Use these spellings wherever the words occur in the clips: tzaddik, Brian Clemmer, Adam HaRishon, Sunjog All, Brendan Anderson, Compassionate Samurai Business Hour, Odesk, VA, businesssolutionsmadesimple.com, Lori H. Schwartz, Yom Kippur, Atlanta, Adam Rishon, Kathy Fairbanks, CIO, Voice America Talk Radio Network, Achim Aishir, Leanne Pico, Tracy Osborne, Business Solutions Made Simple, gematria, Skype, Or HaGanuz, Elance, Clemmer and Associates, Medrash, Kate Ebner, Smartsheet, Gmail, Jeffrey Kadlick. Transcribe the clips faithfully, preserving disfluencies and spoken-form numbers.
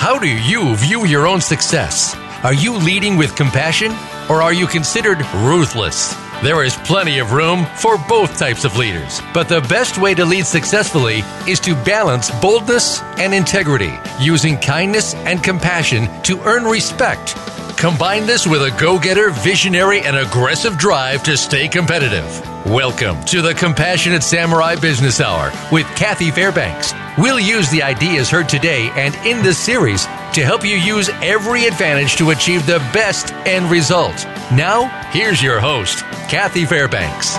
How do you view your own success? Are you leading with compassion, or are you considered ruthless? There is plenty of room for both types of leaders, but the best way to lead successfully is to balance boldness and integrity, using kindness and compassion to earn respect. Combine this with a go-getter, visionary, and aggressive drive to stay competitive. Welcome to the Compassionate Samurai Business Hour with Kathy Fairbanks. We'll use the ideas heard today and in this series to help you use every advantage to achieve the best end result. Now, here's your host, Kathy Fairbanks.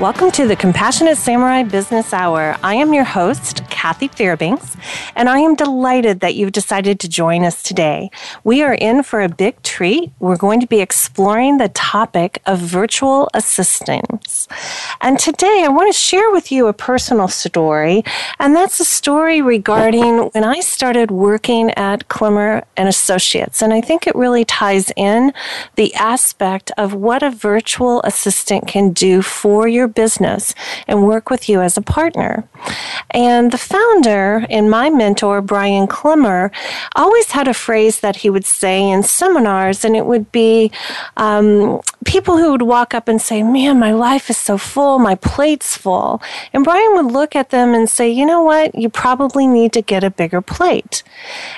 Welcome to the Compassionate Samurai Business Hour. I am your host, Kathy Fairbanks, and I am delighted that you've decided to join us today. We are in for a big treat. We're going to be exploring the topic of virtual assistants. And today I want to share with you a personal story, and that's a story regarding when I started working at Clemmer and Associates. And I think it really ties in the aspect of what a virtual assistant can do for your business and work with you as a partner. And the founder and my mentor, Brian Clemmer, always had a phrase that he would say in seminars, and it would be um, people who would walk up and say, man, my life is so full, my plate's full. And Brian would look at them and say, you know what, you probably need to get a bigger plate.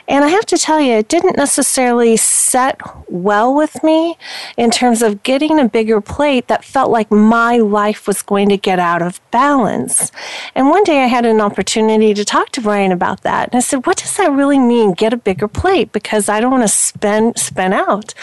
And I have to tell you, it didn't necessarily set well with me in terms of getting a bigger plate that felt like my life was going to get out of balance. And one day I had an opportunity to talk to Brian about that. And I said, what does that really mean, get a bigger plate? Because I don't want to spend, spin out.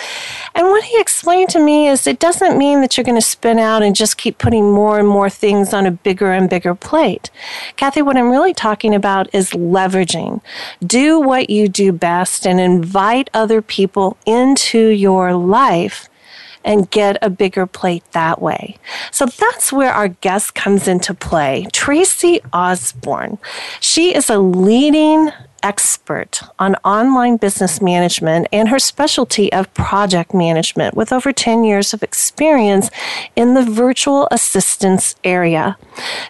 And what he explained to me is it doesn't mean that you're going to spin out and just keep putting more and more things on a bigger and bigger plate. Kathy, what I'm really talking about is leveraging. Do what you do best and invite other people into your life and get a bigger plate that way. So that's where our guest comes into play, Tracy Osborne. She is a leading expert on online business management and her specialty of project management with over ten years of experience in the virtual assistance area.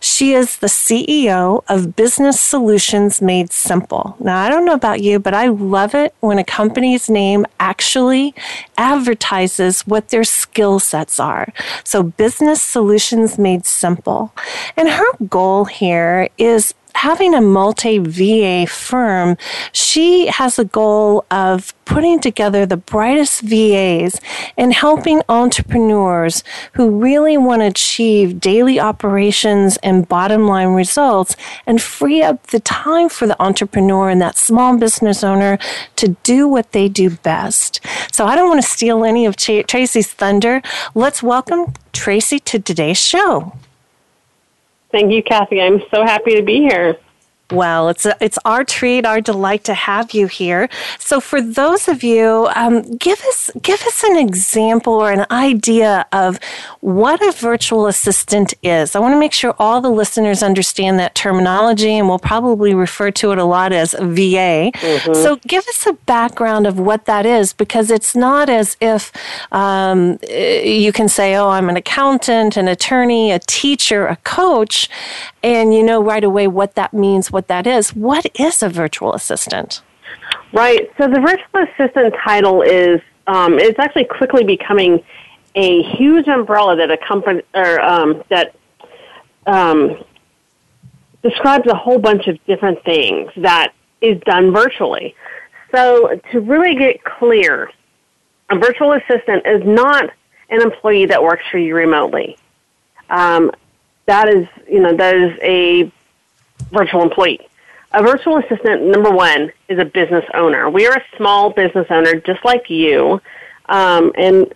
She is the C E O of Business Solutions Made Simple. Now, I don't know about you, but I love it when a company's name actually advertises what their skill sets are. So Business Solutions Made Simple. And her goal here is having a multi-V A firm, she has a goal of putting together the brightest V As and helping entrepreneurs who really want to achieve daily operations and bottom line results and free up the time for the entrepreneur and that small business owner to do what they do best. So I don't want to steal any of Ch- Tracy's thunder. Let's welcome Tracy to today's show. Thank you, Kathy. I'm so happy to be here. Well, it's a, it's our treat, our delight to have you here. So for those of you, um, give us give us an example or an idea of what a virtual assistant is. I want to make sure all the listeners understand that terminology, and we'll probably refer to it a lot as V A. Mm-hmm. So give us a background of what that is, because it's not as if um, you can say, oh, I'm an accountant, an attorney, a teacher, a coach, and you know right away what that means, what that is. What is a virtual assistant? Right. So the virtual assistant title is, um, it's actually quickly becoming a huge umbrella that a company, or um, that um, describes a whole bunch of different things that is done virtually. So to really get clear, a virtual assistant is not an employee that works for you remotely. Um, that is, you know, that is a virtual employee. A virtual assistant, number one, is a business owner. We are a small business owner, just like you, um, and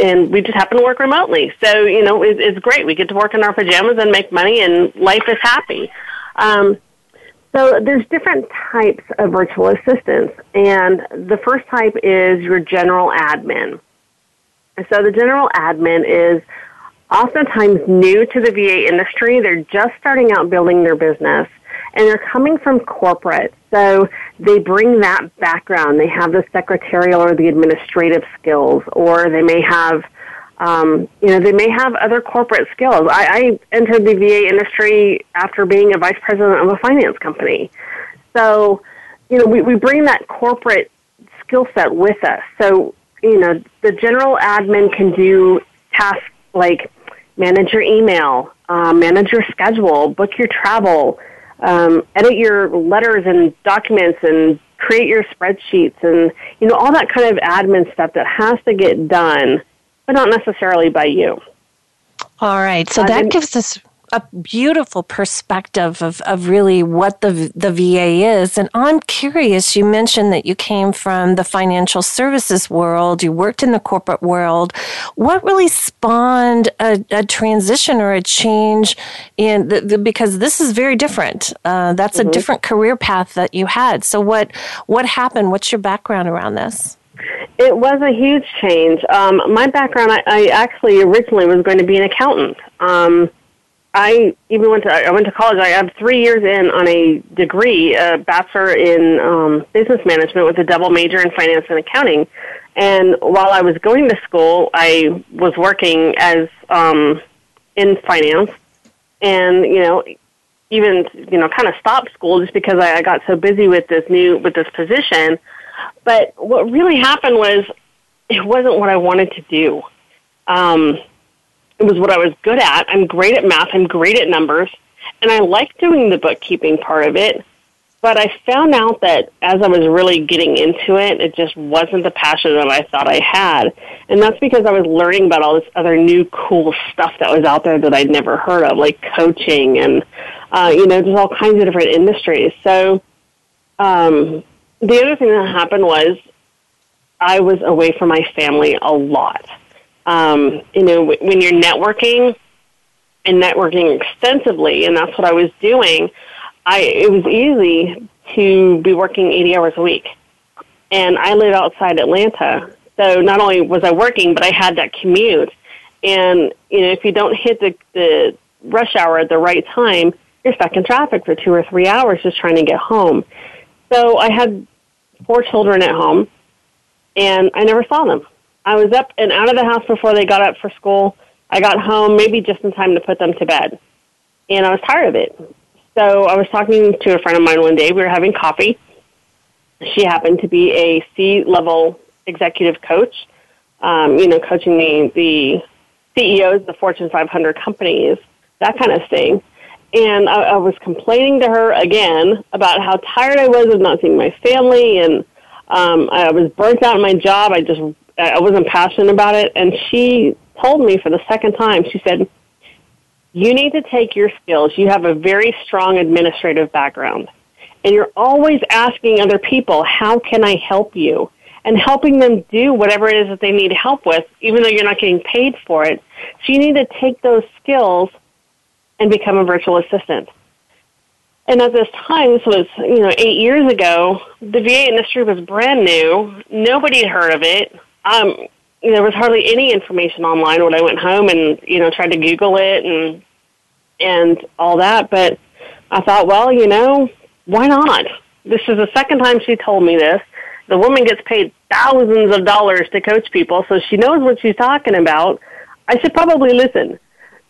and we just happen to work remotely. So, you know, it, it's great. We get to work in our pajamas and make money, and life is happy. Um, so there's different types of virtual assistants, and the first type is your general admin. So the general admin is oftentimes new to the V A industry. They're just starting out building their business, and they're coming from corporate. So they bring that background. They have the secretarial or the administrative skills, or they may have, um, you know, they may have other corporate skills. I, I entered the V A industry after being a vice president of a finance company. So, you know, we, we bring that corporate skill set with us. So, you know, the general admin can do tasks like manage your email, uh, manage your schedule, book your travel, um, edit your letters and documents, and create your spreadsheets, and, you know, all that kind of admin stuff that has to get done, but not necessarily by you. All right. So uh, that and- gives us a beautiful perspective of, of really what the the V A is. And I'm curious, you mentioned that you came from the financial services world, you worked in the corporate world. What really spawned a, a transition or a change in the, the, because this is very different. Uh, that's mm-hmm. a different career path that you had. So what what happened? What's your background around this? It was a huge change. Um, my background, I, I actually originally was going to be an accountant. Um, I even went to I went to college. I have three years in on a degree, a bachelor in um, business management with a double major in finance and accounting. And while I was going to school, I was working as um, in finance, and you know, even you know, kind of stopped school just because I, I got so busy with this new with this position. But what really happened was it wasn't what I wanted to do. Um, It was what I was good at. I'm great at math. I'm great at numbers. And I liked doing the bookkeeping part of it. But I found out that as I was really getting into it, it just wasn't the passion that I thought I had. And that's because I was learning about all this other new cool stuff that was out there that I'd never heard of, like coaching and, uh, you know, there's all kinds of different industries. So um, the other thing that happened was I was away from my family a lot. Um, you know, when you're networking and networking extensively, and that's what I was doing, I it was easy to be working eighty hours a week. And I live outside Atlanta, so not only was I working, but I had that commute. And, you know, if you don't hit the, the rush hour at the right time, you're stuck in traffic for two or three hours just trying to get home. So I had four children at home, and I never saw them. I was up and out of the house before they got up for school. I got home maybe just in time to put them to bed. And I was tired of it. So I was talking to a friend of mine one day. We were having coffee. She happened to be a C-level executive coach, um, you know, coaching the, the C E Os of the Fortune five hundred companies, that kind of thing. And I, I was complaining to her again about how tired I was of not seeing my family. And um, I was burnt out in my job. I just... I wasn't passionate about it, and she told me for the second time, she said, you need to take your skills. You have a very strong administrative background, and you're always asking other people, how can I help you? And helping them do whatever it is that they need help with, even though you're not getting paid for it. So you need to take those skills and become a virtual assistant. And at this time, this was, you know, eight years ago, the V A industry was brand new. Nobody had heard of it. Um, you know, there was hardly any information online when I went home and, you know, tried to Google it and and all that. But I thought, well, you know, why not? This is the second time she told me this. The woman gets paid thousands of dollars to coach people, so she knows what she's talking about. I should probably listen.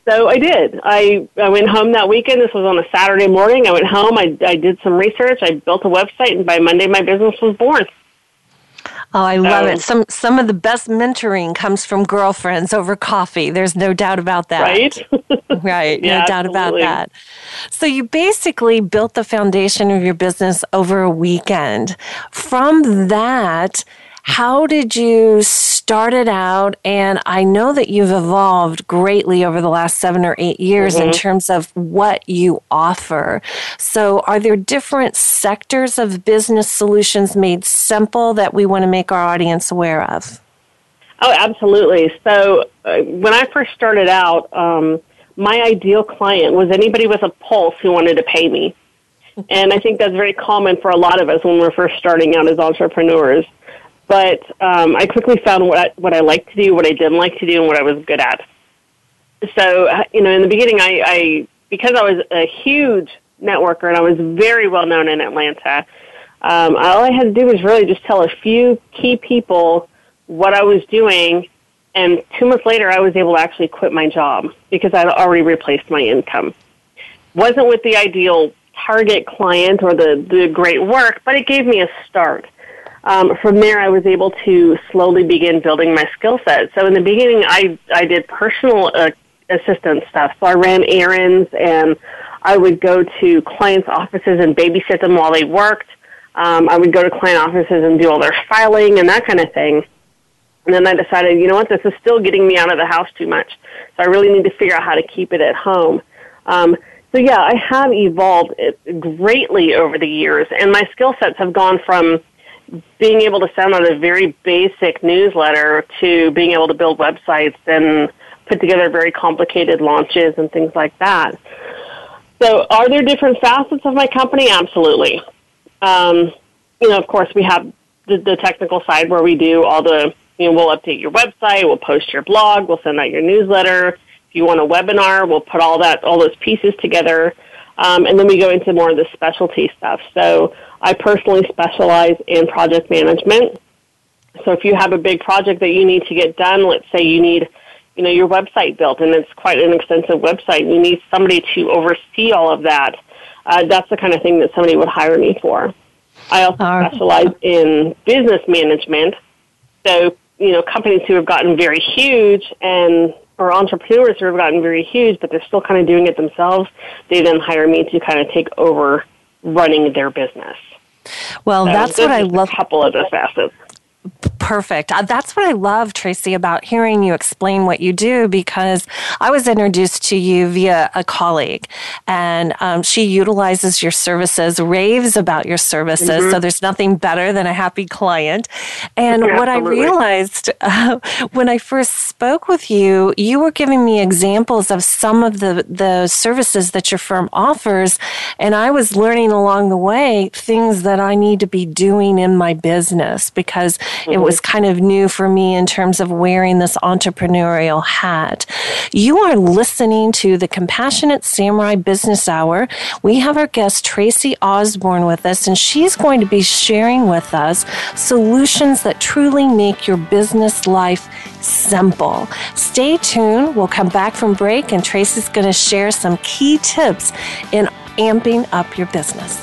So I did. I, I went home that weekend. This was on a Saturday morning. I went home. I, I did some research. I built a website, and by Monday, my business was born. Oh, I love it. Some some of the best mentoring comes from girlfriends over coffee. There's no doubt about that. Right? Right. Yeah, no doubt absolutely. About that. So you basically built the foundation of your business over a weekend. From that, how did you start it out? And I know that you've evolved greatly over the last seven or eight years mm-hmm. in terms of what you offer. So are there different sectors of business solutions made simple that we want to make our audience aware of? Oh, absolutely. So uh, when I first started out, um, my ideal client was anybody with a pulse who wanted to pay me. And I think that's very common for a lot of us when we're first starting out as entrepreneurs. But um, I quickly found what I, what I liked to do, what I didn't like to do, and what I was good at. So, you know, in the beginning, I, I because I was a huge networker and I was very well known in Atlanta, um, all I had to do was really just tell a few key people what I was doing, and two months later, I was able to actually quit my job because I'd already replaced my income. Wasn't with the ideal target client or the, the great work, but it gave me a start. Um, from there, I was able to slowly begin building my skill set. So in the beginning, I, I did personal uh, assistant stuff. So I ran errands, and I would go to clients' offices and babysit them while they worked. Um, I would go to client offices and do all their filing and that kind of thing. And then I decided, you know what, this is still getting me out of the house too much. So I really need to figure out how to keep it at home. Um, so, yeah, I have evolved greatly over the years, and my skill sets have gone from being able to send out a very basic newsletter to being able to build websites and put together very complicated launches and things like that. So are there different facets of my company? Absolutely. Um, you know, of course, we have the, the technical side where we do all the, you know, we'll update your website, we'll post your blog, we'll send out your newsletter. If you want a webinar, we'll put all that, all those pieces together. Um, and then we go into more of the specialty stuff. So I personally specialize in project management. So if you have a big project that you need to get done, let's say you need, you know, your website built, and it's quite an extensive website, and you need somebody to oversee all of that. Uh, that's the kind of thing that somebody would hire me for. I also oh, specialize yeah. in business management. So, you know, companies who have gotten very huge and or entrepreneurs who have gotten very huge, but they're still kind of doing it themselves, they then hire me to kind of take over running their business. Well, so that's what I love. A couple of the facets. Perfect. That's what I love, Tracy, about hearing you explain what you do, because I was introduced to you via a colleague, and um, she utilizes your services, raves about your services, mm-hmm. so there's nothing better than a happy client. And yeah, what absolutely. I realized uh, when I first spoke with you, you were giving me examples of some of the, the services that your firm offers, and I was learning along the way things that I need to be doing in my business, because it was kind of new for me in terms of wearing this entrepreneurial hat. You are listening to the Compassionate Samurai Business Hour. We have our guest Tracy Osborne with us, and she's going to be sharing with us solutions that truly make your business life simple. Stay tuned. We'll come back from break, and Tracy's going to share some key tips in amping up your business.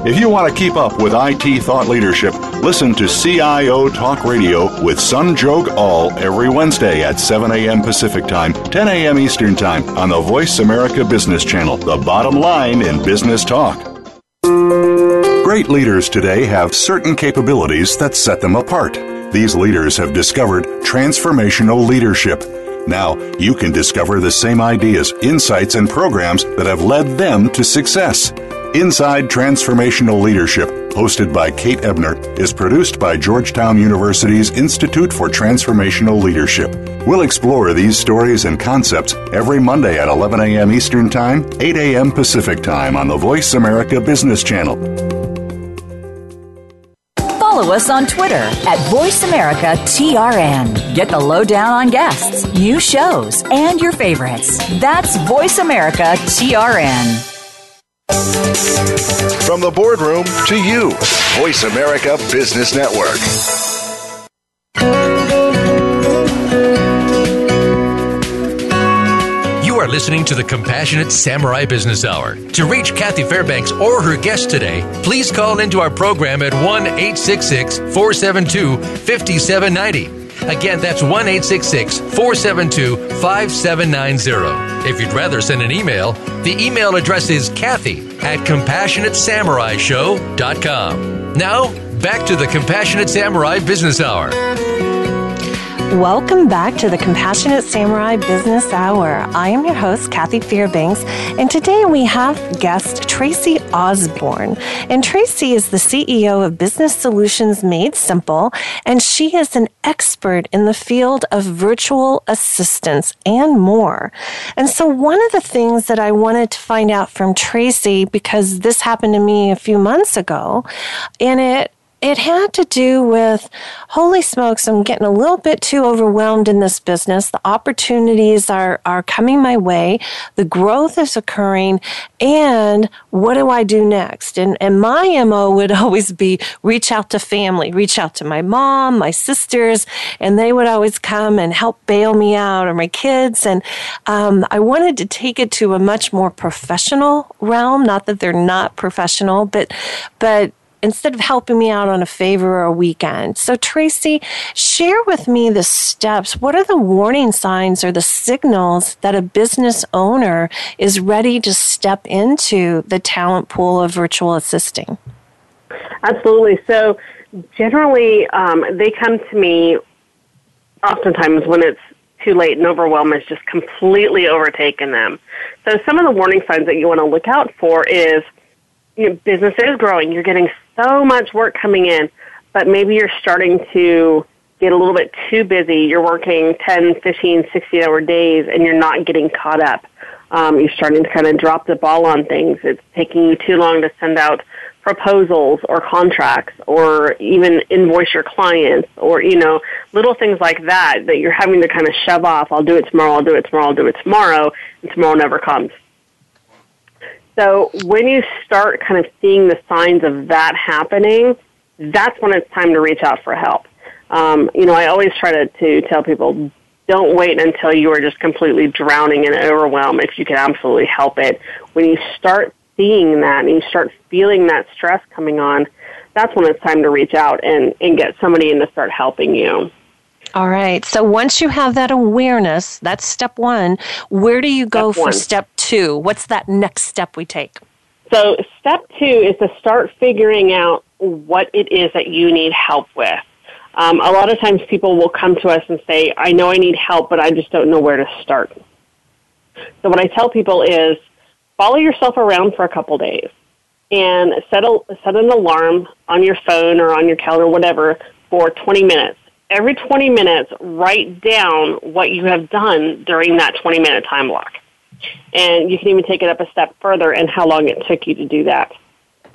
If you want to keep up with I T thought leadership, listen to C I O Talk Radio with Sunjog All every Wednesday at seven a.m. Pacific Time, ten a.m. Eastern Time on the Voice America Business Channel, the bottom line in business talk. Great leaders today have certain capabilities that set them apart. These leaders have discovered transformational leadership. Now you can discover the same ideas, insights, and programs that have led them to success. Inside Transformational Leadership, hosted by Kate Ebner, is produced by Georgetown University's Institute for Transformational Leadership. We'll explore these stories and concepts every Monday at eleven a.m. Eastern Time, eight a.m. Pacific Time on the Voice America Business Channel. Follow us on Twitter at Voice America T R N. Get the lowdown on guests, new shows, and your favorites. That's Voice America T R N. From the boardroom to you, Voice America Business Network. listening to the Compassionate Samurai Business Hour. To reach Kathy Fairbanks or her guest today, please call into our program at one eight six six, four seven two, five seven nine zero. Again, that's one eight six six, four seven two, five seven nine zero. If you'd rather send an email, the email address is Kathy at Compassionate Samurai Show dot com. Now, back to the Compassionate Samurai Business Hour. Welcome back to the Compassionate Samurai Business Hour. I am your host, Kathy Fairbanks, and today we have guest Tracy Osborne. And Tracy is the C E O of Business Solutions Made Simple, and she is an expert in the field of virtual assistants and more. And so one of the things that I wanted to find out from Tracy, because this happened to me a few months ago, and it It had to do with, holy smokes, I'm getting a little bit too overwhelmed in this business. The opportunities are, are coming my way. The growth is occurring. And what do I do next? And, and my M O would always be reach out to family, reach out to my mom, my sisters, and they would always come and help bail me out, or my kids. And um, I wanted to take it to a much more professional realm. Not that they're not professional, but but. instead of helping me out on a favor or a weekend. So Tracy, share with me the steps. What are the warning signs or the signals that a business owner is ready to step into the talent pool of virtual assisting? Absolutely. So generally, um, they come to me oftentimes when it's too late and overwhelm has just completely overtaken them. So some of the warning signs that you want to look out for is, you know, business is growing. You're getting so much work coming in, but maybe you're starting to get a little bit too busy. You're working ten, fifteen, sixty-hour days, and you're not getting caught up. Um, you're starting to kind of drop the ball on things. It's taking you too long to send out proposals or contracts or even invoice your clients, or, you know, little things like that that you're having to kind of shove off. I'll do it tomorrow, I'll do it tomorrow, I'll do it tomorrow, and tomorrow never comes. So when you start kind of seeing the signs of that happening, that's when it's time to reach out for help. Um, you know, I always try to, to tell people, don't wait until you are just completely drowning in overwhelm if you can absolutely help it. When you start seeing that and you start feeling that stress coming on, that's when it's time to reach out and, and get somebody in to start helping you. All right. So once you have that awareness, that's step one. Where do you go for step two? What's that next step we take? So step two is to start figuring out what it is that you need help with. Um, a lot of times people will come to us and say, I know I need help, but I just don't know where to start. So what I tell people is follow yourself around for a couple days and set, a, set an alarm on your phone or on your calendar, whatever, for twenty minutes. Every twenty minutes, write down what you have done during that twenty-minute time block. And you can even take it up a step further and how long it took you to do that.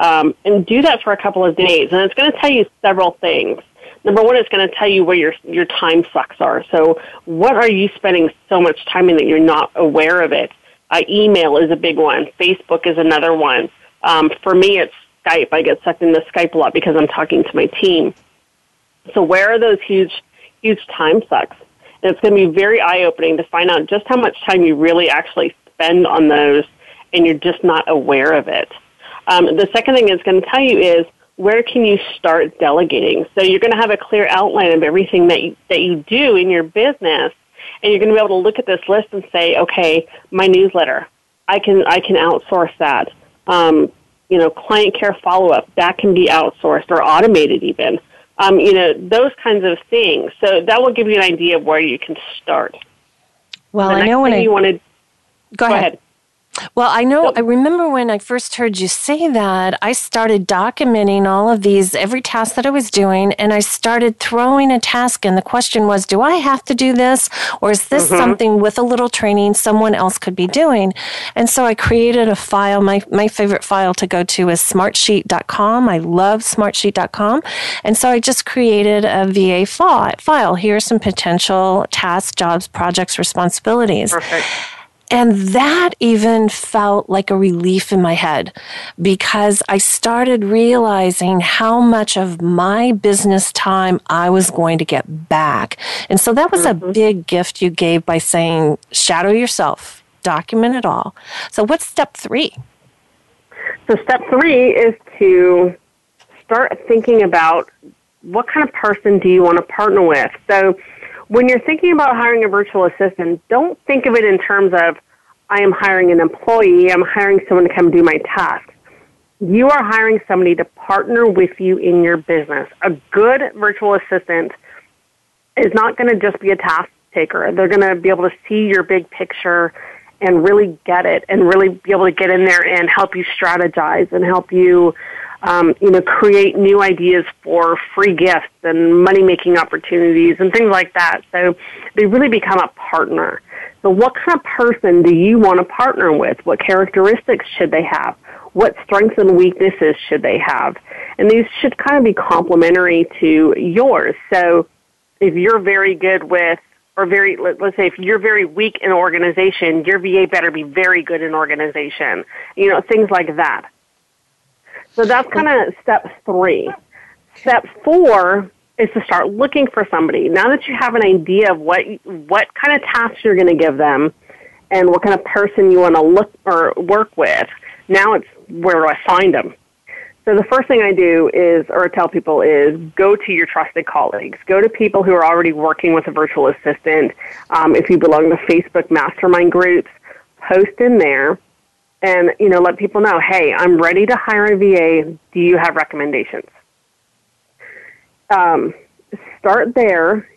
Um, and do that for a couple of days. And it's going to tell you several things. Number one, it's going to tell you where your your time sucks are. So what are you spending so much time in that you're not aware of it? Uh, email is a big one. Facebook is another one. Um, for me, it's Skype. I get sucked into Skype a lot because I'm talking to my team. So where are those huge, huge time sucks? And it's going to be very eye-opening to find out just how much time you really actually spend on those, and you're just not aware of it. Um, the second thing it's going to tell you is where can you start delegating? So you're going to have a clear outline of everything that you, that you do in your business, and you're going to be able to look at this list and say, okay, my newsletter, I can I can outsource that. Um, you know, client care follow-up, that can be outsourced or automated even. Um, you know, those kinds of things. So that will give you an idea of where you can start. Well, I know when I... You wanted, go, go ahead. ahead. Well, I know, I remember when I first heard you say that, I started documenting all of these, every task that I was doing, and I started throwing a task in. The question was, do I have to do this, or is this mm-hmm. something with a little training someone else could be doing? And so I created a file. My, my favorite file to go to is Smartsheet dot com. I love Smartsheet dot com. And so I just created a V A file. Here are some potential tasks, jobs, projects, responsibilities. Perfect. And that even felt like a relief in my head, because I started realizing how much of my business time I was going to get back. And so that was mm-hmm. a big gift you gave by saying, shadow yourself. document it all. So what's step three? So step three is to start thinking about what kind of person do you want to partner with. So when you're thinking about hiring a virtual assistant, don't think of it in terms of, I am hiring an employee, I'm hiring someone to come do my tasks. You are hiring somebody to partner with you in your business. A good virtual assistant is not going to just be a task taker. They're going to be able to see your big picture and really get it and really be able to get in there and help you strategize and help you um, you know, create new ideas for free gifts and money-making opportunities and things like that. So they really become a partner. So what kind of person do you want to partner with? What characteristics should they have? What strengths and weaknesses should they have? And these should kind of be complementary to yours. So if you're very good with, or very, let's say if you're very weak in organization, your V A better be very good in organization. You know, things like that. So that's kind of step three. Step four is to start looking for somebody. Now that you have an idea of what what kind of tasks you're going to give them and what kind of person you want to look or work with, now it's, where do I find them? So the first thing I do is, or tell people is, go to your trusted colleagues. Go to people who are already working with a virtual assistant. Um, if you belong to Facebook mastermind groups, post in there and, you know, let people know, hey, I'm ready to hire a V A. Do you have recommendations? Um, start there.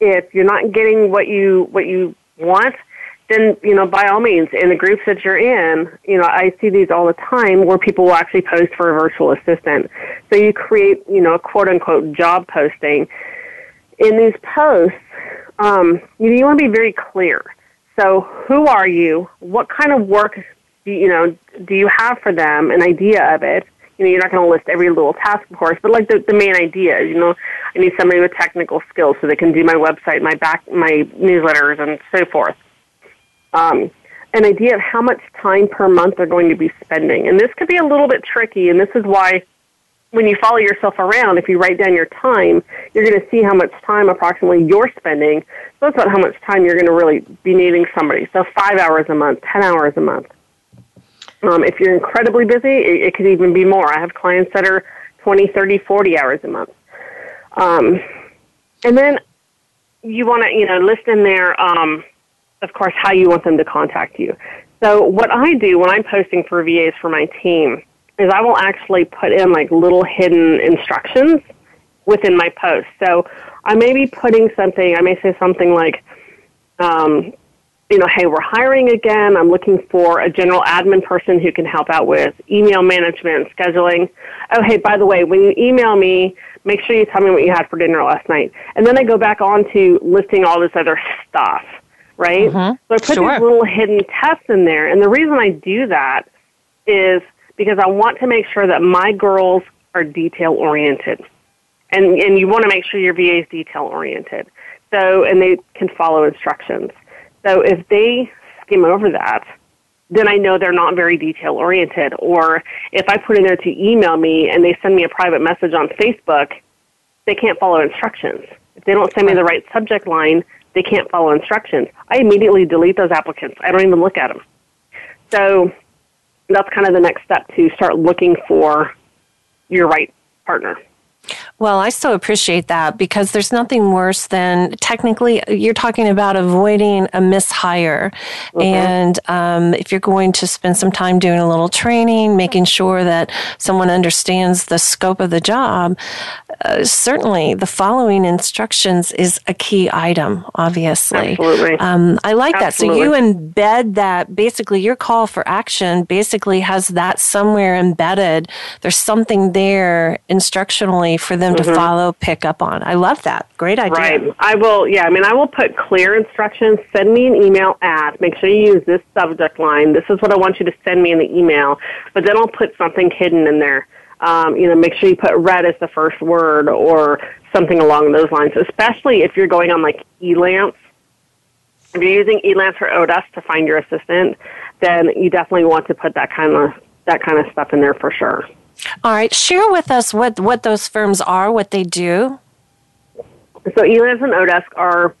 If you're not getting what you, what you want, then, you know, by all means, in the groups that you're in, you know, I see these all the time where people will actually post for a virtual assistant. So you create, you know, a quote-unquote job posting. In these posts, um, you know, you want to be very clear. So who are you? What kind of work, do, you know, do you have for them, an idea of it? You know, you're not going to list every little task, of course, but like the, the main idea, you know, I need somebody with technical skills so they can do my website, my back, my newsletters, and so forth. Um, an idea of how much time per month they're going to be spending. And this could be a little bit tricky, and this is why when you follow yourself around, if you write down your time, you're going to see how much time approximately you're spending. So that's about how much time you're going to really be needing somebody. So five hours a month, ten hours a month. Um, if you're incredibly busy, it, it could even be more. I have clients that are twenty, thirty, forty hours a month. Um, and then you want to, you know, list in there, um, of course, how you want them to contact you. So what I do when I'm posting for V As for my team is I will actually put in like little hidden instructions within my post. So I may be putting something, I may say something like, um, you know, hey, we're hiring again. I'm looking for a general admin person who can help out with email management, scheduling. Oh, hey, by the way, when you email me, make sure you tell me what you had for dinner last night. And then I go back on to listing all this other stuff. Right? Mm-hmm. So I put sure. these little hidden tests in there. And the reason I do that is because I want to make sure that my girls are detail-oriented. And and you want to make sure your V A is detail-oriented. So, and they can follow instructions. So if they skim over that, then I know they're not very detail-oriented. Or if I put in there to email me and they send me a private message on Facebook, they can't follow instructions. If they don't send me the right subject line, they can't follow instructions. I immediately delete those applicants. I don't even look at them. So that's kind of the next step, to start looking for your right partner. Well, I so appreciate that, because there's nothing worse than, technically, you're talking about avoiding a mishire. Mm-hmm. And um, if you're going to spend some time doing a little training, making sure that someone understands the scope of the job, uh, certainly the following instructions is a key item, obviously. Absolutely. Um, I like Absolutely. that. So you embed that, basically your call for action basically has that somewhere embedded. There's something there instructionally for them mm-hmm. to follow, pick up on. I love that. Great idea. Right. I will, yeah, I mean, I will put clear instructions. Send me an email at, make sure you use this subject line. This is what I want you to send me in the email. But then I'll put something hidden in there. Um, you know, make sure you put red as the first word or something along those lines, especially if you're going on like Elance. If you're using Elance or Odesk to find your assistant, then you definitely want to put that kind of, that kind of stuff in there for sure. All right. Share with us what, what those firms are, what they do. So Elance and Odesk are,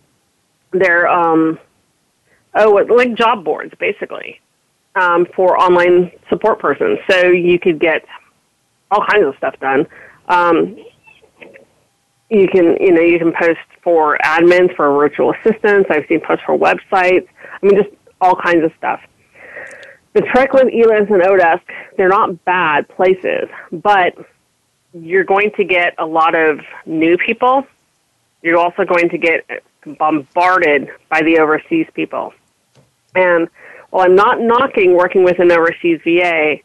they're um, oh, like job boards, basically, um, for online support persons. So you could get all kinds of stuff done. Um, you can, you know, you can post for admins, for virtual assistants. I've seen posts for websites. I mean, just all kinds of stuff. The trick with Elance and Odesk, they're not bad places, but you're going to get a lot of new people. You're also going to get bombarded by the overseas people. And while I'm not knocking working with an overseas V A,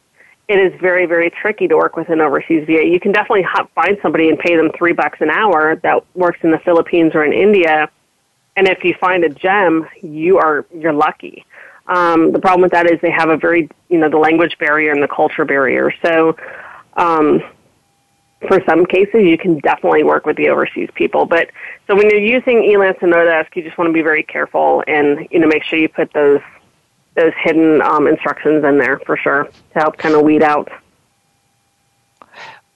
it is very, very tricky to work with an overseas V A. You can definitely find somebody and pay them three bucks an hour that works in the Philippines or in India. And if you find a gem, you are, you're lucky. Um, the problem with that is they have a very, you know, the language barrier and the culture barrier. So um, for some cases, you can definitely work with the overseas people. But so when you're using Elance and Odesk, you just want to be very careful and, you know, make sure you put those those hidden um, instructions in there for sure to help kind of weed out.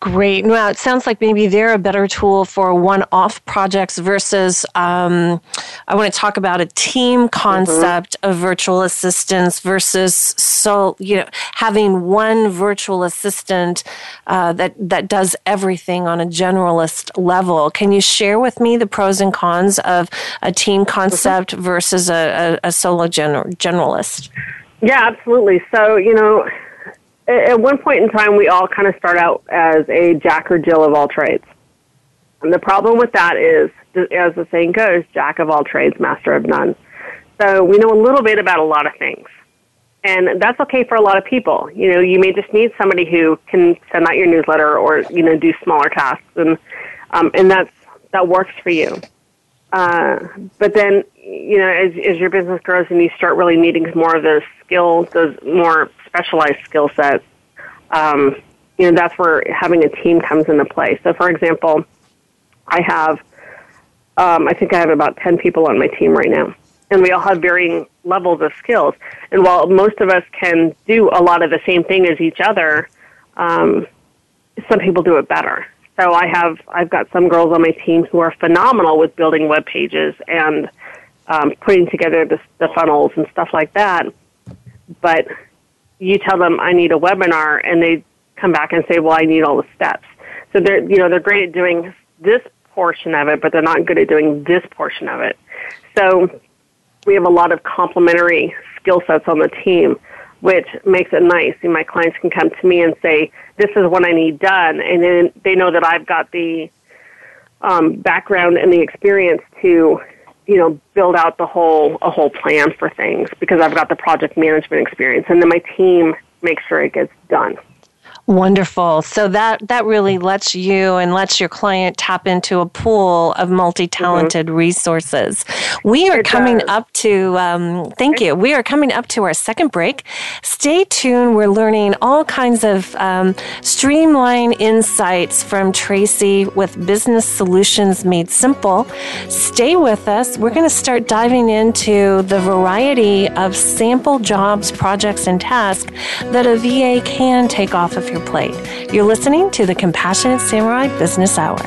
Great. Well, it sounds like maybe they're a better tool for one-off projects versus um, I want to talk about a team concept mm-hmm. of virtual assistants versus so you know having one virtual assistant uh, that that does everything on a generalist level. Can you share with me the pros and cons of a team concept mm-hmm. versus a, a, a solo gener- generalist? Yeah, absolutely. So you know. At one point in time, we all kind of start out as a Jack or Jill of all trades. And the problem with that is, as the saying goes, Jack of all trades, master of none. So we know a little bit about a lot of things. And that's okay for a lot of people. You know, you may just need somebody who can send out your newsletter or, you know, do smaller tasks. And um, and that's that works for you. Uh, but then, you know, as, as your business grows and you start really needing more of those skills, those more specialized skill sets, um, you know, that's where having a team comes into play. So, for example, I have, um, I think I have about ten people on my team right now, and we all have varying levels of skills. And while most of us can do a lot of the same thing as each other, um, some people do it better. So I have, I've got some girls on my team who are phenomenal with building web pages and um, putting together the, the funnels and stuff like that. But you tell them I need a webinar, and they come back and say, "Well, I need all the steps." So they're, you know, they're great at doing this portion of it, but they're not good at doing this portion of it. So we have a lot of complementary skill sets on the team, which makes it nice. And my clients can come to me and say, "This is what I need done," and then they know that I've got the um, background and the experience to, you know, build out the whole, a whole plan for things because I've got the project management experience, and then my team makes sure it gets done. Wonderful. So that, that really lets you and lets your client tap into a pool of multi-talented mm-hmm. resources. We are it coming does. up to, um, thank okay. you. We are coming up to our second break. Stay tuned. We're learning all kinds of um, streamline insights from Tracy with Business Solutions Made Simple. Stay with us. We're going to start diving into the variety of sample jobs, projects, and tasks that a V A can take off of your plate. You're listening to the Compassionate Samurai Business Hour.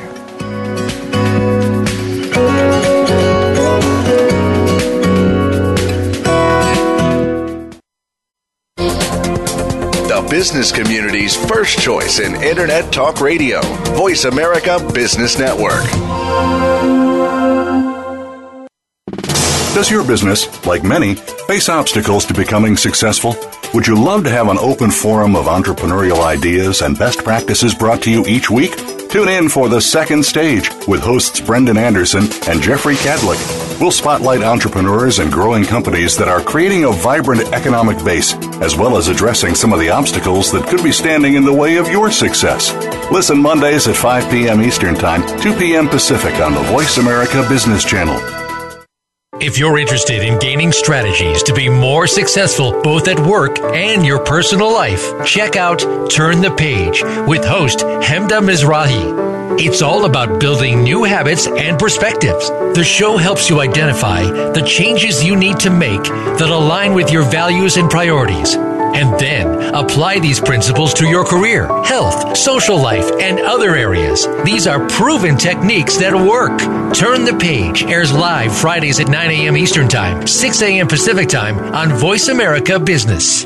The business community's first choice in Internet Talk Radio, Voice America Business Network. Does your business, like many, face obstacles to becoming successful? Would you love to have an open forum of entrepreneurial ideas and best practices brought to you each week? Tune in for The Second Stage with hosts Brendan Anderson and Jeffrey Kadlick. We'll spotlight entrepreneurs and growing companies that are creating a vibrant economic base, as well as addressing some of the obstacles that could be standing in the way of your success. Listen Mondays at five p.m. Eastern Time, two p.m. Pacific on the Voice America Business Channel. If you're interested in gaining strategies to be more successful both at work and your personal life, check out Turn the Page with host Hemda Mizrahi. It's all about building new habits and perspectives. The show helps you identify the changes you need to make that align with your values and priorities. And then apply these principles to your career, health, social life, and other areas. These are proven techniques that work. Turn the Page airs live Fridays at nine a.m. Eastern Time, six a.m. Pacific Time on Voice America Business.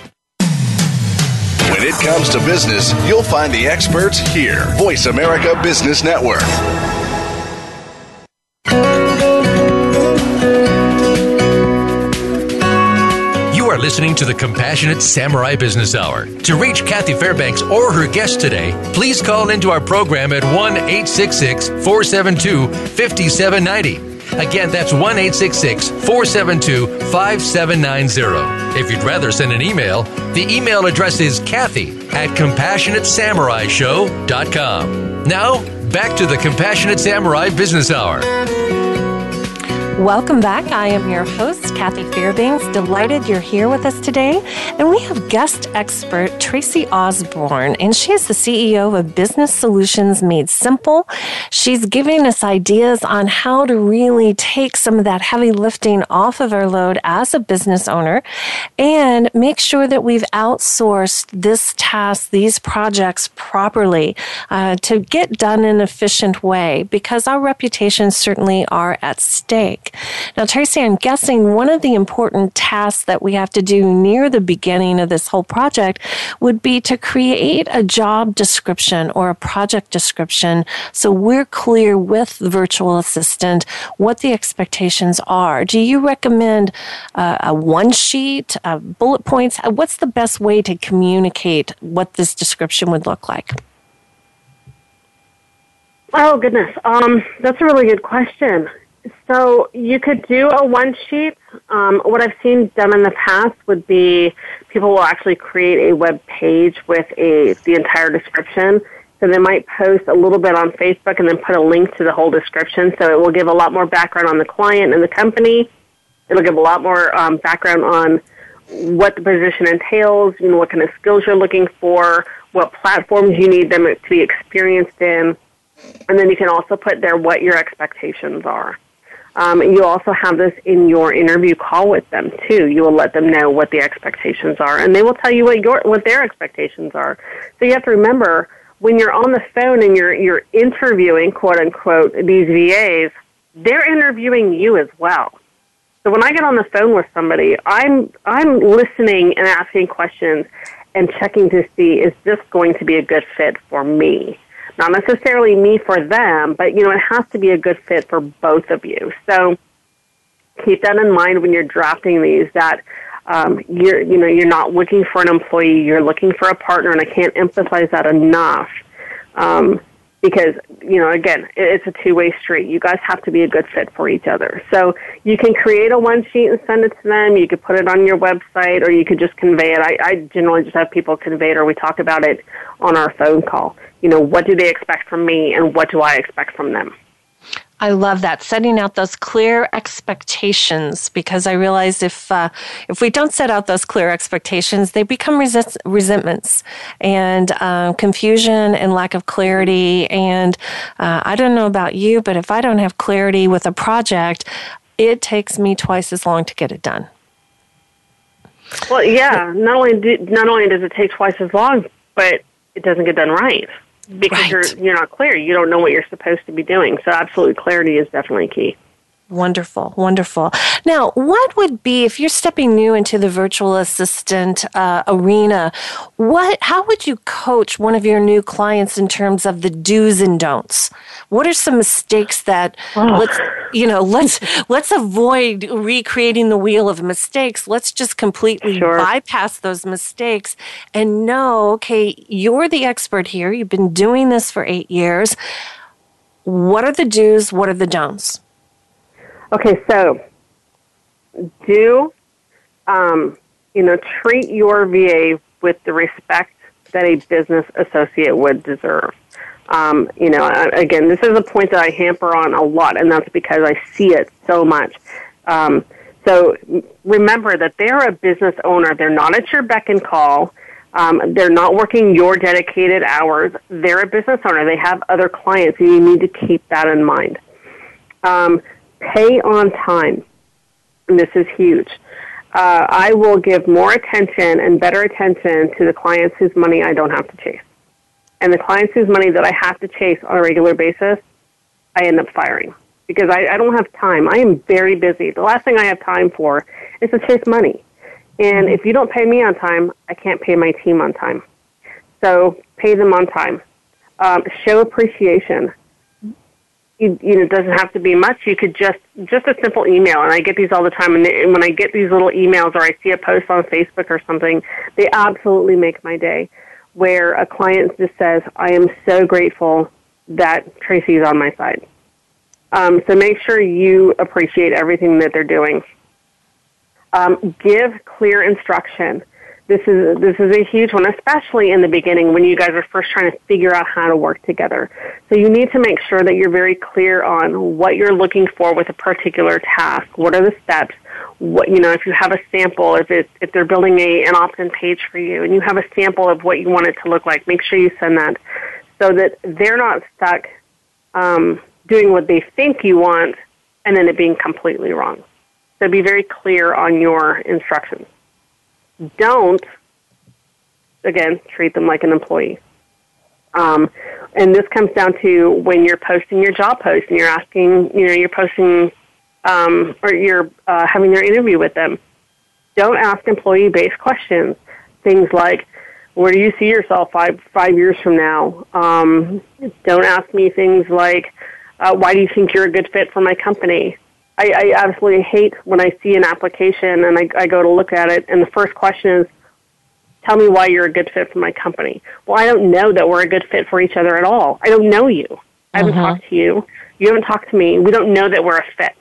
When it comes to business, you'll find the experts here. Voice America Business Network. You are listening to the Compassionate Samurai Business Hour. To reach Kathy Fairbanks or her guest today, please call into our program at one eight six six, four seven two, five seven nine zero. Again, that's one eight six six, four seven two, five seven nine zero. If you'd rather send an email, the email address is Kathy at Compassionate Samurai Show dot com. Now, back to the Compassionate Samurai Business Hour. Welcome back. I am your host, Kathy Fairbanks. Delighted you're here with us today. And we have guest expert Tracy Osborne, and she is the C E O of Business Solutions Made Simple. She's giving us ideas on how to really take some of that heavy lifting off of our load as a business owner and make sure that we've outsourced this task, these projects properly uh, to get done in an efficient way, because our reputations certainly are at stake. Now, Tracy, I'm guessing one of the important tasks that we have to do near the beginning of this whole project would be to create a job description or a project description so we're clear with the virtual assistant what the expectations are. Do you recommend uh, a one sheet, uh, bullet points? What's the best way to communicate what this description would look like? Oh, goodness. Um, that's a really good question. So you could do a one sheet. Um, what I've seen done in the past would be people will actually create a web page with a the entire description. So they might post a little bit on Facebook and then put a link to the whole description. So it will give a lot more background on the client and the company. It'll give a lot more um, background on what the position entails, you know, what kind of skills you're looking for, what platforms you need them to be experienced in, and then you can also put there what your expectations are. Um, you also have this in your interview call with them, too. You will let them know what the expectations are, and they will tell you what your what their expectations are. So you have to remember, when you're on the phone and you're you're interviewing, quote-unquote, these V As, they're interviewing you as well. So when I get on the phone with somebody, I'm I'm listening and asking questions and checking to see, is this going to be a good fit for me? Not necessarily me for them, but, you know, it has to be a good fit for both of you. So keep that in mind when you're drafting these, that um, you're, you know, you're not looking for an employee, you're looking for a partner, and I can't emphasize that enough um, because, you know, again, it's a two-way street. You guys have to be a good fit for each other. So you can create a one sheet and send it to them. You could put it on your website, or you could just convey it. I, I generally just have people convey it, or we talk about it on our phone call. You know, what do they expect from me, and what do I expect from them? I love that, setting out those clear expectations, because I realize if uh, if we don't set out those clear expectations, they become resist- resentments and um, confusion and lack of clarity. And uh, I don't know about you, but if I don't have clarity with a project, it takes me twice as long to get it done. Well, yeah, not only do, not only does it take twice as long, but it doesn't get done right because right. you're you're not clear. You don't know what you're supposed to be doing. So absolute clarity is definitely key. Wonderful, wonderful. Now, what would be, if you're stepping new into the virtual assistant uh, arena, what how would you coach one of your new clients in terms of the do's and don'ts? What are some mistakes that oh. let's you know let's let's avoid recreating the wheel of mistakes. Let's just completely sure. bypass those mistakes and know, okay, you're the expert here. You've been doing this for eight years. What are the do's? What are the don'ts? Okay, so do um, you know, treat your V A with the respect that a business associate would deserve. Um, you know, again, this is a point that I hamper on a lot, and that's because I see it so much. Um, so remember that they're a business owner. They're not at your beck and call. Um, they're not working your dedicated hours. They're a business owner. They have other clients, and you need to keep that in mind. Um, pay on time. And this is huge. Uh, I will give more attention and better attention to the clients whose money I don't have to chase. And the clients whose money that I have to chase on a regular basis, I end up firing because I, I don't have time. I am very busy. The last thing I have time for is to chase money. And if you don't pay me on time, I can't pay my team on time. So pay them on time. Um, show appreciation. You, you know, it doesn't have to be much. You could just, just a simple email, and I get these all the time, and, they, and when I get these little emails or I see a post on Facebook or something, they absolutely make my day, where a client just says, I am so grateful that Tracy's on my side. Um, so make sure you appreciate everything that they're doing. Um, give clear instruction. This is this is a huge one, especially in the beginning when you guys are first trying to figure out how to work together. So you need to make sure that you're very clear on what you're looking for with a particular task. What are the steps? What, you know, if you have a sample, if it's, if they're building a an opt-in page for you and you have a sample of what you want it to look like, make sure you send that so that they're not stuck um, doing what they think you want and then it being completely wrong. So be very clear on your instructions. Don't, again, treat them like an employee. Um, and this comes down to when you're posting your job post and you're asking, you know, you're posting um, or you're uh, having your interview with them. Don't ask employee-based questions. Things like, where do you see yourself five, five years from now? Um, don't ask me things like, uh, why do you think you're a good fit for my company? I, I absolutely hate when I see an application and I, I go to look at it, and the first question is, tell me why you're a good fit for my company. Well, I don't know that we're a good fit for each other at all. I don't know you. I haven't uh-huh. talked to you. You haven't talked to me. We don't know that we're a fit.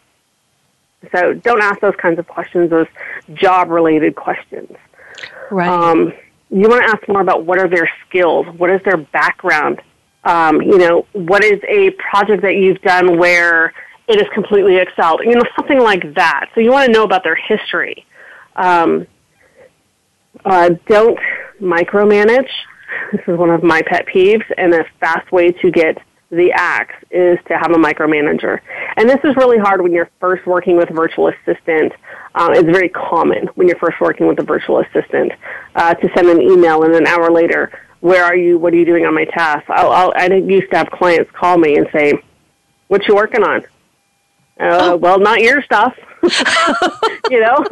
So don't ask those kinds of questions, those job-related questions. Right. Um, you want to ask more about what are their skills, what is their background, um, you know, what is a project that you've done where it has completely excelled, you know, something like that. So you want to know about their history. Um, uh, don't micromanage. This is one of my pet peeves, and a fast way to get the axe is to have a micromanager. And this is really hard when you're first working with a virtual assistant. Um, it's very common when you're first working with a virtual assistant uh, to send an email and an hour later, where are you, what are you doing on my task? I'll, I'll, I used to have clients call me and say, what you working on? Uh, oh. Well, not your stuff. You know,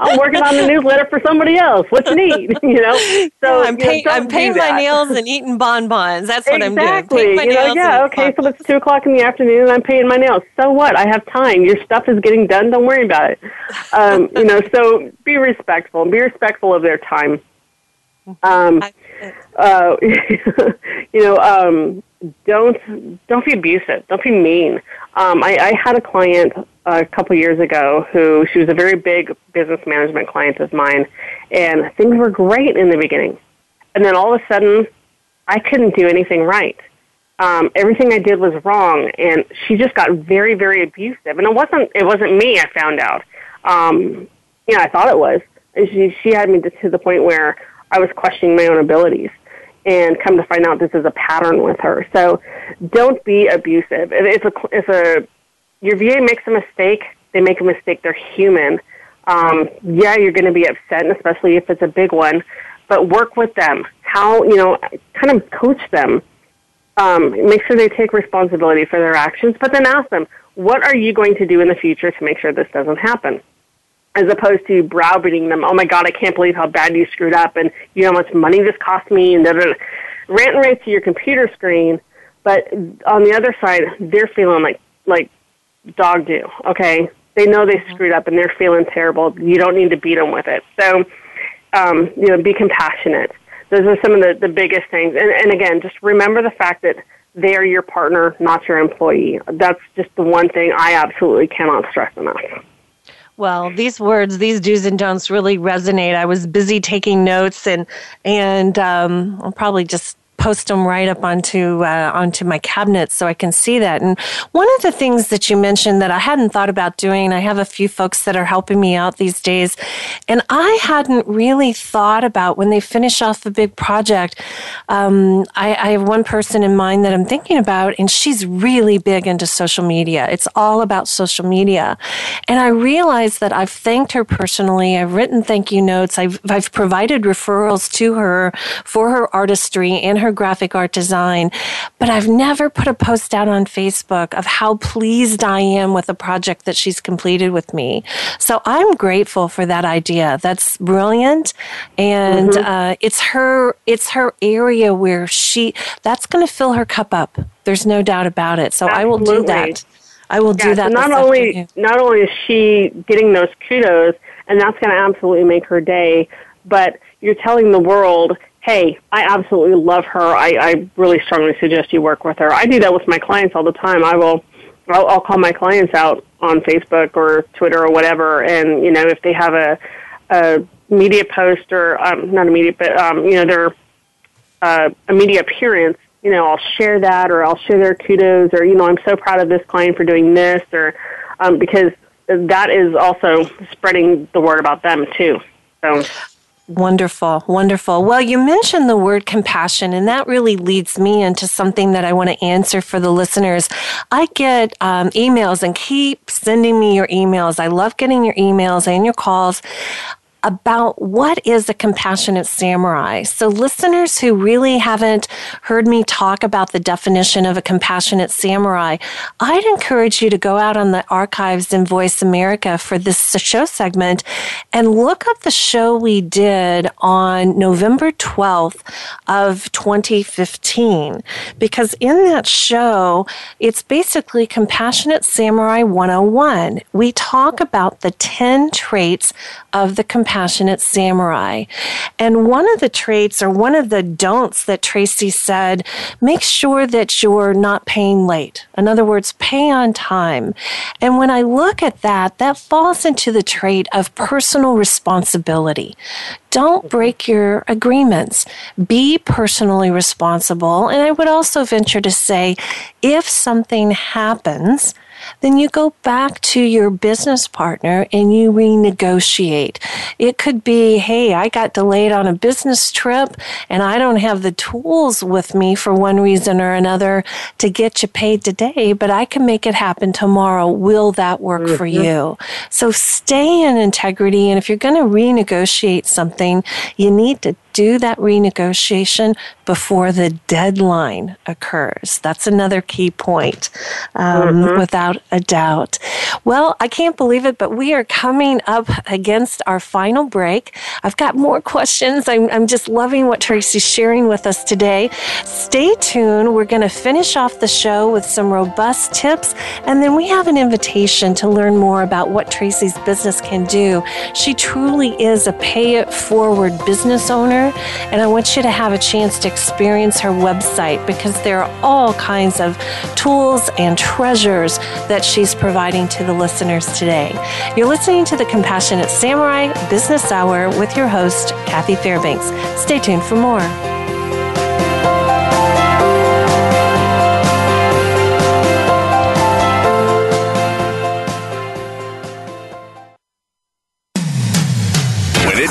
I'm working on the newsletter for somebody else. What you need, you know? So yeah, I'm, pay- you know, I'm painting my nails and eating bonbons. That's what exactly. I'm doing. My you nails know, yeah, okay, bonbons. So it's two o'clock in the afternoon and I'm painting my nails. So what? I have time. Your stuff is getting done. Don't worry about it. Um, you know, so be respectful. Be respectful of their time. Um, uh, you know, um, don't don't be abusive. Don't be mean. Um, I, I had a client a couple years ago who, she was a very big business management client of mine, and things were great in the beginning. And then all of a sudden, I couldn't do anything right. Um, everything I did was wrong, and she just got very, very abusive. And it wasn't it wasn't me, I found out. Um, you know, I thought it was. And she, she had me to the point where I was questioning my own abilities. And come to find out, this is a pattern with her. So, don't be abusive. If a, if a your V A makes a mistake, they make a mistake. They're human. Um, yeah, you're going to be upset, and especially if it's a big one. But work with them. How you know, kind of coach them. Um, make sure they take responsibility for their actions. But then ask them, what are you going to do in the future to make sure this doesn't happen? As opposed to browbeating them, oh my God, I can't believe how bad you screwed up, and you know how much money this cost me, and rant and rave to your computer screen. But on the other side, they're feeling like like dog do. Okay, they know they screwed up, and they're feeling terrible. You don't need to beat them with it. So, um, you know, be compassionate. Those are some of the, the biggest things. And, and again, just remember the fact that they are your partner, not your employee. That's just the one thing I absolutely cannot stress enough. Well, these words, these do's and don'ts really resonate. I was busy taking notes, and and um, I'll probably just post them right up onto uh, onto my cabinet so I can see that. And one of the things that you mentioned that I hadn't thought about doing, I have a few folks that are helping me out these days, and I hadn't really thought about when they finish off a big project. Um, I, I have one person in mind that I'm thinking about, and she's really big into social media. It's all about social media. And I realized that I've thanked her personally. I've written thank you notes. I've, I've provided referrals to her for her artistry and her her graphic art design, but I've never put a post out on Facebook of how pleased I am with a project that she's completed with me. So I'm grateful for that idea. That's brilliant, and mm-hmm. uh, it's her it's her area where she that's going to fill her cup up. There's no doubt about it. So Absolutely. I will do that. I will yeah, do that. So not only afternoon. not only is she getting those kudos, and that's going to absolutely make her day, but you're telling the world, hey, I absolutely love her. I, I really strongly suggest you work with her. I do that with my clients all the time. I will, I'll, I'll call my clients out on Facebook or Twitter or whatever, and you know, if they have a, a media post or um, not a media, but um, you know, their uh, a media appearance, you know, I'll share that, or I'll share their kudos, or you know, I'm so proud of this client for doing this, or um, because that is also spreading the word about them too. So. Wonderful, wonderful. Well, you mentioned the word compassion, and that really leads me into something that I want to answer for the listeners. I get um, emails, and keep sending me your emails. I love getting your emails and your calls about what is a compassionate samurai. So listeners who really haven't heard me talk about the definition of a compassionate samurai, I'd encourage you to go out on the archives in Voice America for this show segment and look up the show we did on November twelfth of twenty fifteen, because in that show, it's basically Compassionate Samurai one oh one. We talk about the ten traits of the compassionate Compassionate Samurai. And one of the traits, or one of the don'ts that Tracy said, make sure that you're not paying late. In other words, pay on time. And when I look at that, that falls into the trait of personal responsibility. Don't break your agreements. Be personally responsible. And I would also venture to say, if something happens, then you go back to your business partner and you renegotiate. It could be, hey, I got delayed on a business trip and I don't have the tools with me for one reason or another to get you paid today, but I can make it happen tomorrow. Will that work mm-hmm. for you? So stay in integrity, and if you're going to renegotiate something, you need to do that renegotiation before the deadline occurs. That's another key point, um, mm-hmm. without a doubt. Well, I can't believe it, but we are coming up against our final break. I've got more questions. I'm, I'm just loving what Tracy's sharing with us today. Stay tuned. We're going to finish off the show with some robust tips, and then we have an invitation to learn more about what Tracy's business can do. She truly is a pay-it-forward business owner, and I want you to have a chance to experience her website, because there are all kinds of tools and treasures that she's providing to the listeners today. You're listening to the Compassionate Samurai Business Hour with your host, Kathy Fairbanks. Stay tuned for more. When it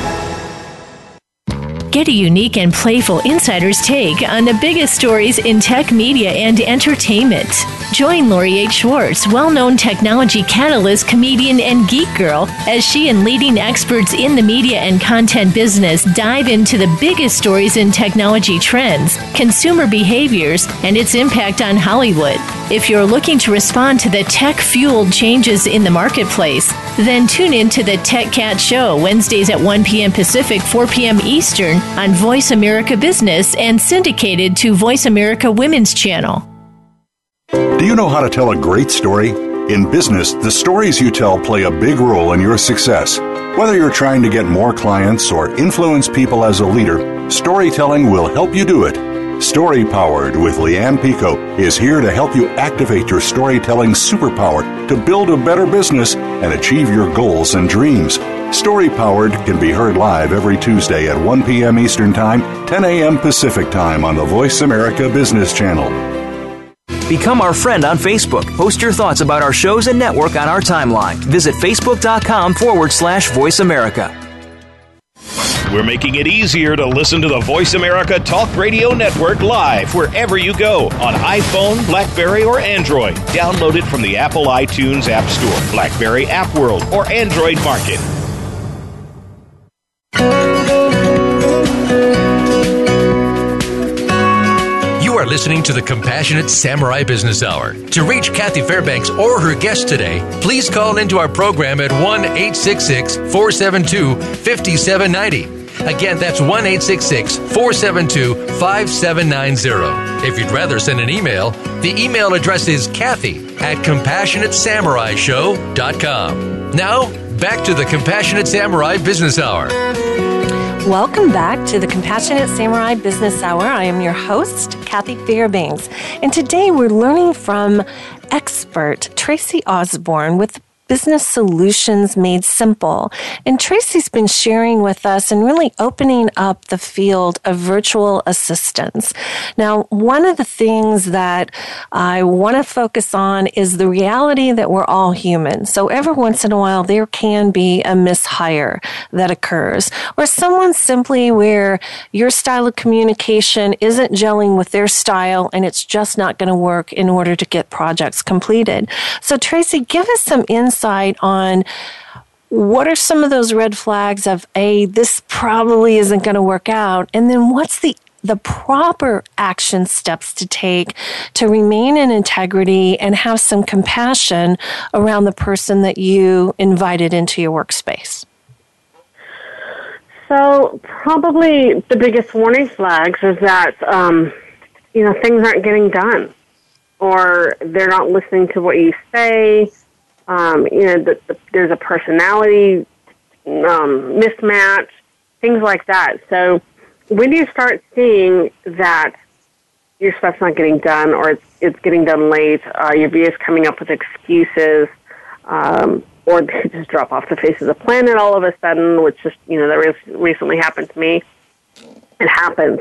Get a unique and playful insider's take on the biggest stories in tech, media, and entertainment. Join Lori H. Schwartz, well-known technology catalyst, comedian, and geek girl, as she and leading experts in the media and content business dive into the biggest stories in technology trends, consumer behaviors, and its impact on Hollywood. If you're looking to respond to the tech-fueled changes in the marketplace, then tune in to the Tech Cat Show, Wednesdays at one p.m. Pacific, four p.m. Eastern, on Voice America Business and syndicated to Voice America Women's Channel. Do you know how to tell a great story? In business, the stories you tell play a big role in your success. Whether you're trying to get more clients or influence people as a leader, storytelling will help you do it. Story Powered with Leanne Pico is here to help you activate your storytelling superpower to build a better business and achieve your goals and dreams. Story Powered can be heard live every Tuesday at one p.m. Eastern Time, ten a.m. Pacific Time on the Voice America Business Channel. Become our friend on Facebook. Post your thoughts about our shows and network on our timeline. Visit facebook.com forward slash Voice America. We're making it easier to listen to the Voice America Talk Radio Network live wherever you go on iPhone, BlackBerry, or Android. Download it from the Apple iTunes App Store, BlackBerry App World, or Android Market. Listening to the Compassionate Samurai Business Hour. To reach Kathy Fairbanks or her guest today, please call into our program at one eight six six, four seven two, five seven nine zero. Again, that's one eight six six, four seven two, five seven nine zero. If you'd rather send an email, the email address is Kathy at Compassionate Samurai Show dot com. Now, back to the Compassionate Samurai Business Hour. Welcome back to the Compassionate Samurai Business Hour. I am your host, Kathy Fairbanks, and today we're learning from expert Tracy Osborne with Business Solutions Made Simple. And Tracy's been sharing with us and really opening up the field of virtual assistants. Now, one of the things that I want to focus on is the reality that we're all human. So every once in a while, there can be a mishire that occurs, or someone simply where your style of communication isn't gelling with their style, and it's just not going to work in order to get projects completed. So Tracy, give us some insight on what are some of those red flags of, A, this probably isn't going to work out, and then what's the the proper action steps to take to remain in integrity and have some compassion around the person that you invited into your workspace? So probably the biggest warning flags is that, um, you know, things aren't getting done, or they're not listening to what you say. Um, you know, the, the, there's a personality um, mismatch, things like that. So when you start seeing that your stuff's not getting done, or it's, it's getting done late, uh, your V A's coming up with excuses, um, or they just drop off the face of the planet all of a sudden, which just, you know, that re- recently happened to me. It happens.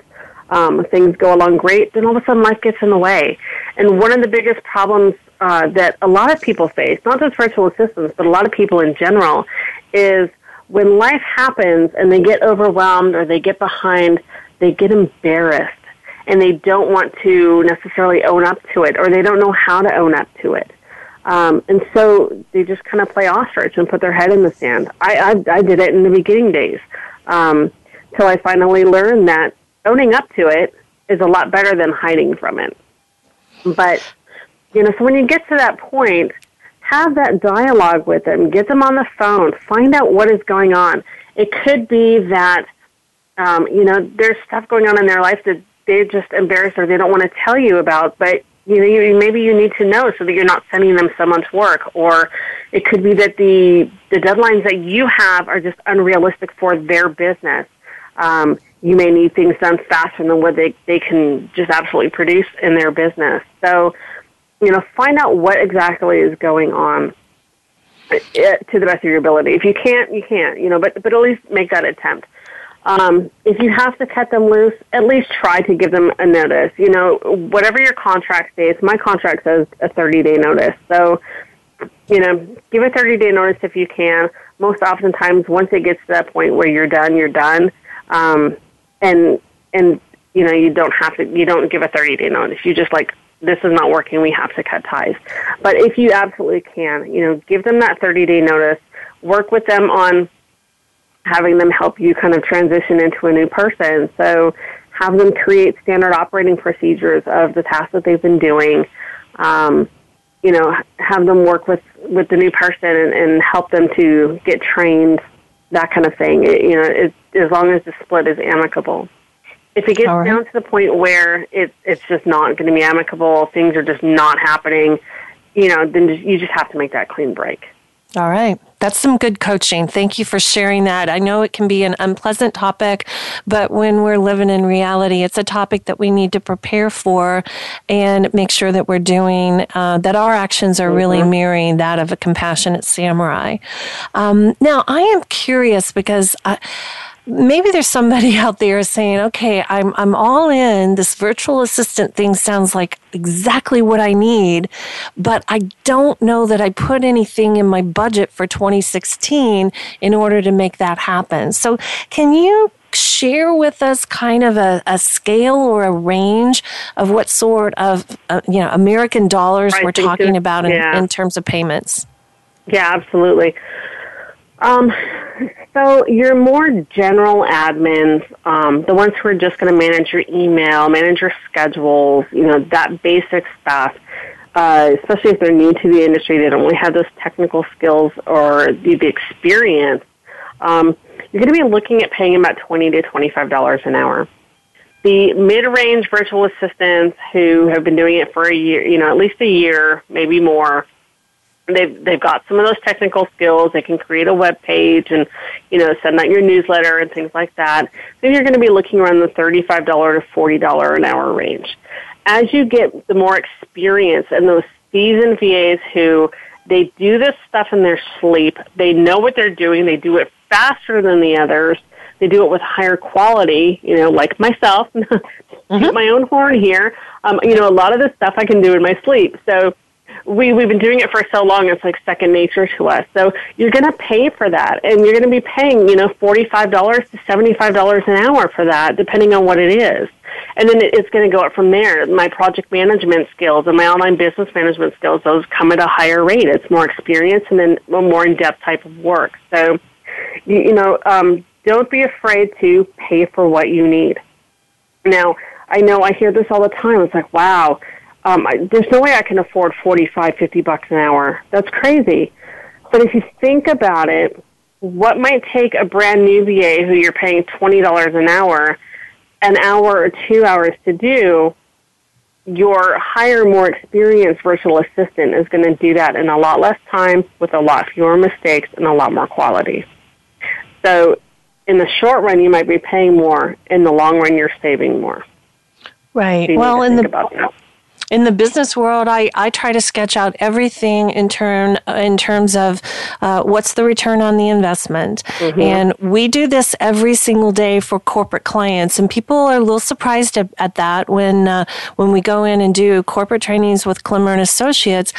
Um, things go along great, then all of a sudden life gets in the way. And one of the biggest problems Uh, that a lot of people face, not just virtual assistants, but a lot of people in general, is when life happens and they get overwhelmed or they get behind, they get embarrassed and they don't want to necessarily own up to it, or they don't know how to own up to it. Um, and so they just kind of play ostrich and put their head in the sand. I, I, I did it in the beginning days um, till I finally learned that owning up to it is a lot better than hiding from it. But you know, so when you get to that point, have that dialogue with them. Get them on the phone. Find out what is going on. It could be that, um, you know, there's stuff going on in their life that they're just embarrassed or they don't want to tell you about, but, you know, you, maybe you need to know so that you're not sending them someone's work. Or it could be that the, the deadlines that you have are just unrealistic for their business. Um, you may need things done faster than what they, they can just absolutely produce in their business. So, you know, find out what exactly is going on to the best of your ability. If you can't, you can't, you know, but, but at least make that attempt. Um, if you have to cut them loose, at least try to give them a notice. You know, whatever your contract states, my contract says a thirty-day notice. So, you know, give a thirty-day notice if you can. Most oftentimes, once it gets to that point where you're done, you're done. Um, and, and you know, you don't have to, you don't give a thirty-day notice. You just, like, this is not working, we have to cut ties. But if you absolutely can, you know, give them that thirty-day notice, work with them on having them help you kind of transition into a new person. So have them create standard operating procedures of the tasks that they've been doing. Um, you know, have them work with, with the new person and, and help them to get trained, that kind of thing, it, you know, it, as long as the split is amicable. If it gets right down to the point where it, it's just not going to be amicable, things are just not happening, you know, then just, you just have to make that clean break. All right. That's some good coaching. Thank you for sharing that. I know it can be an unpleasant topic, but when we're living in reality, it's a topic that we need to prepare for and make sure that we're doing, uh, that our actions are really mm-hmm. mirroring that of a compassionate samurai. Um, now, I am curious because I, maybe there's somebody out there saying, okay, I'm I'm all in. This virtual assistant thing sounds like exactly what I need, but I don't know that I put anything in my budget for twenty sixteen in order to make that happen. So can you share with us kind of a, a scale or a range of what sort of uh, you know American dollars I we're talking it, about in, yeah. in terms of payments? Yeah, absolutely. Um, so your more general admins, um, the ones who are just going to manage your email, manage your schedules, you know, that basic stuff, uh, especially if they're new to the industry, they don't really have those technical skills or the, the experience, um, you're going to be looking at paying about twenty to twenty-five dollars an hour. The mid-range virtual assistants who have been doing it for a year, you know, at least a year, maybe more, They've, they've got some of those technical skills. They can create a web page and, you know, send out your newsletter and things like that. Then you're going to be looking around the thirty-five to forty dollars an hour range. As you get the more experience and those seasoned V As who they do this stuff in their sleep, they know what they're doing, they do it faster than the others, they do it with higher quality, you know, like myself, mm-hmm. my own horn here. Um, you know, a lot of this stuff I can do in my sleep. So, We, we've been doing it for so long, it's like second nature to us. So you're going to pay for that, and you're going to be paying, you know, forty-five to seventy-five dollars an hour for that, depending on what it is. And then it, it's going to go up from there. My project management skills and my online business management skills, those come at a higher rate. It's more experience and then a more in-depth type of work. So, you, you know, um, don't be afraid to pay for what you need. Now, I know I hear this all the time. It's like, wow. Um, I, there's no way I can afford forty-five, fifty bucks an hour. That's crazy. But if you think about it, what might take a brand new V A who you're paying twenty dollars an hour, an hour or two hours to do, your higher, more experienced virtual assistant is going to do that in a lot less time with a lot fewer mistakes and a lot more quality. So in the short run, you might be paying more. In the long run, you're saving more. Right. So well, in the... About that. In the business world, I, I try to sketch out everything in turn in terms of uh, what's the return on the investment. Mm-hmm. And we do this every single day for corporate clients. And people are a little surprised at, at that when uh, when we go in and do corporate trainings with Clemmer and Associates.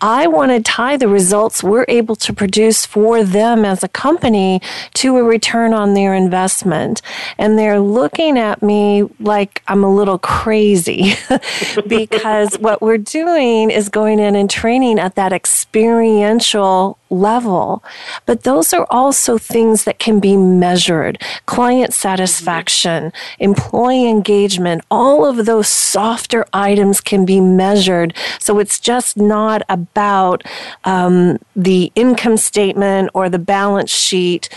I want to tie the results we're able to produce for them as a company to a return on their investment. And they're looking at me like I'm a little crazy because what we're doing is going in and training at that experiential level. But those are also things that can be measured. Client satisfaction, employee engagement, all of those softer items can be measured. So it's just not about um, the income statement or the balance sheet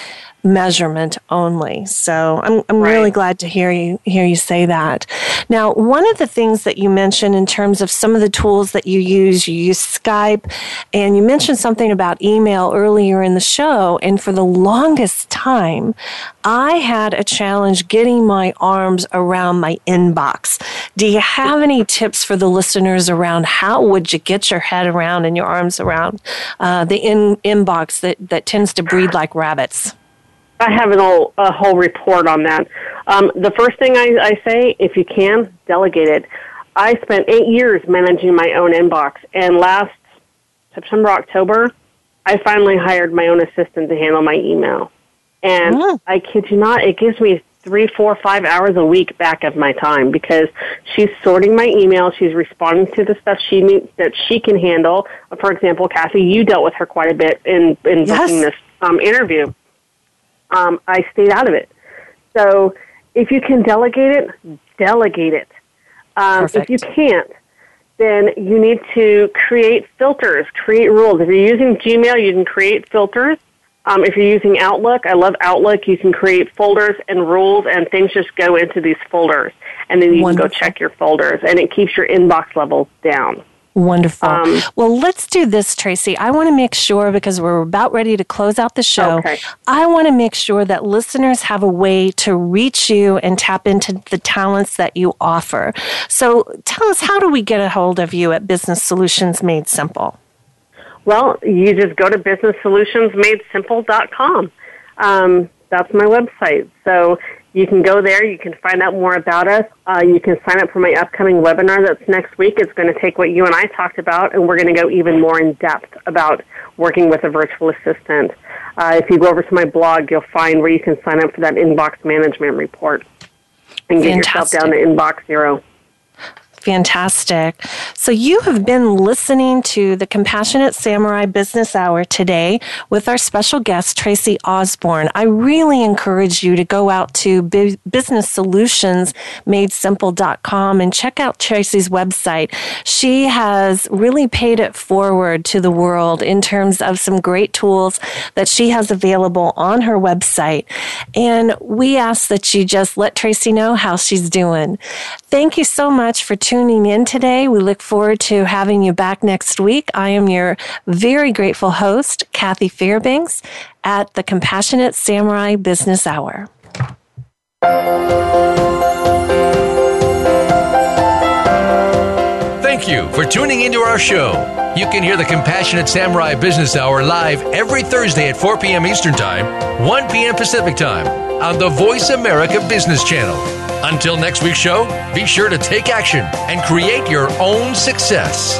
measurement only. So I'm I'm right. really glad to hear you hear you say that. Now, one of the things that you mentioned in terms of some of the tools that you use, you use Skype, and you mentioned something about email earlier in the show, and for the longest time, I had a challenge getting my arms around my inbox. Do you have any tips for the listeners around how would you get your head around and your arms around uh, the in, inbox that, that tends to breed like rabbits? I have an old, a whole report on that. Um, the first thing I, I say, if you can, delegate it. I spent eight years managing my own inbox, and last September, October, I finally hired my own assistant to handle my email. And mm. I kid you not, it gives me three, four, five hours a week back of my time because she's sorting my email. She's responding to the stuff she needs that she can handle. For example, Kathy, you dealt with her quite a bit in, in yes. booking this um, interview. Um, I stayed out of it. So if you can delegate it, delegate it. Um, if you can't, then you need to create filters, create rules. If you're using Gmail, you can create filters. Um, if you're using Outlook, I love Outlook. You can create folders and rules, and things just go into these folders. And then you Wonderful. Can go check your folders, and it keeps your inbox levels down. Wonderful. Um, well, let's do this, Tracy. I want to make sure, because we're about ready to close out the show, okay. I want to make sure that listeners have a way to reach you and tap into the talents that you offer. So tell us, how do we get a hold of you at Business Solutions Made Simple? Well, you just go to business solutions made simple dot com. Um, that's my website. So you can go there. You can find out more about us. Uh, you can sign up for my upcoming webinar that's next week. It's going to take what you and I talked about, and we're going to go even more in-depth about working with a virtual assistant. Uh, if you go over to my blog, you'll find where you can sign up for that inbox management report and get Fantastic. yourself down to inbox zero. Fantastic. So you have been listening to the Compassionate Samurai Business Hour today with our special guest, Tracy Osborne. I really encourage you to go out to business solutions made simple dot com and check out Tracy's website. She has really paid it forward to the world in terms of some great tools that she has available on her website. And we ask that you just let Tracy know how she's doing. Thank you so much for tuning tuning in today. We look forward to having you back next week. I am your very grateful host, Kathy Fairbanks, at the Compassionate Samurai Business Hour. Thank you for tuning into our show. You can hear the Compassionate Samurai Business Hour live every Thursday at four p.m. Eastern Time, one p.m. Pacific Time on the Voice America Business Channel. Until next week's show, be sure to take action and create your own success.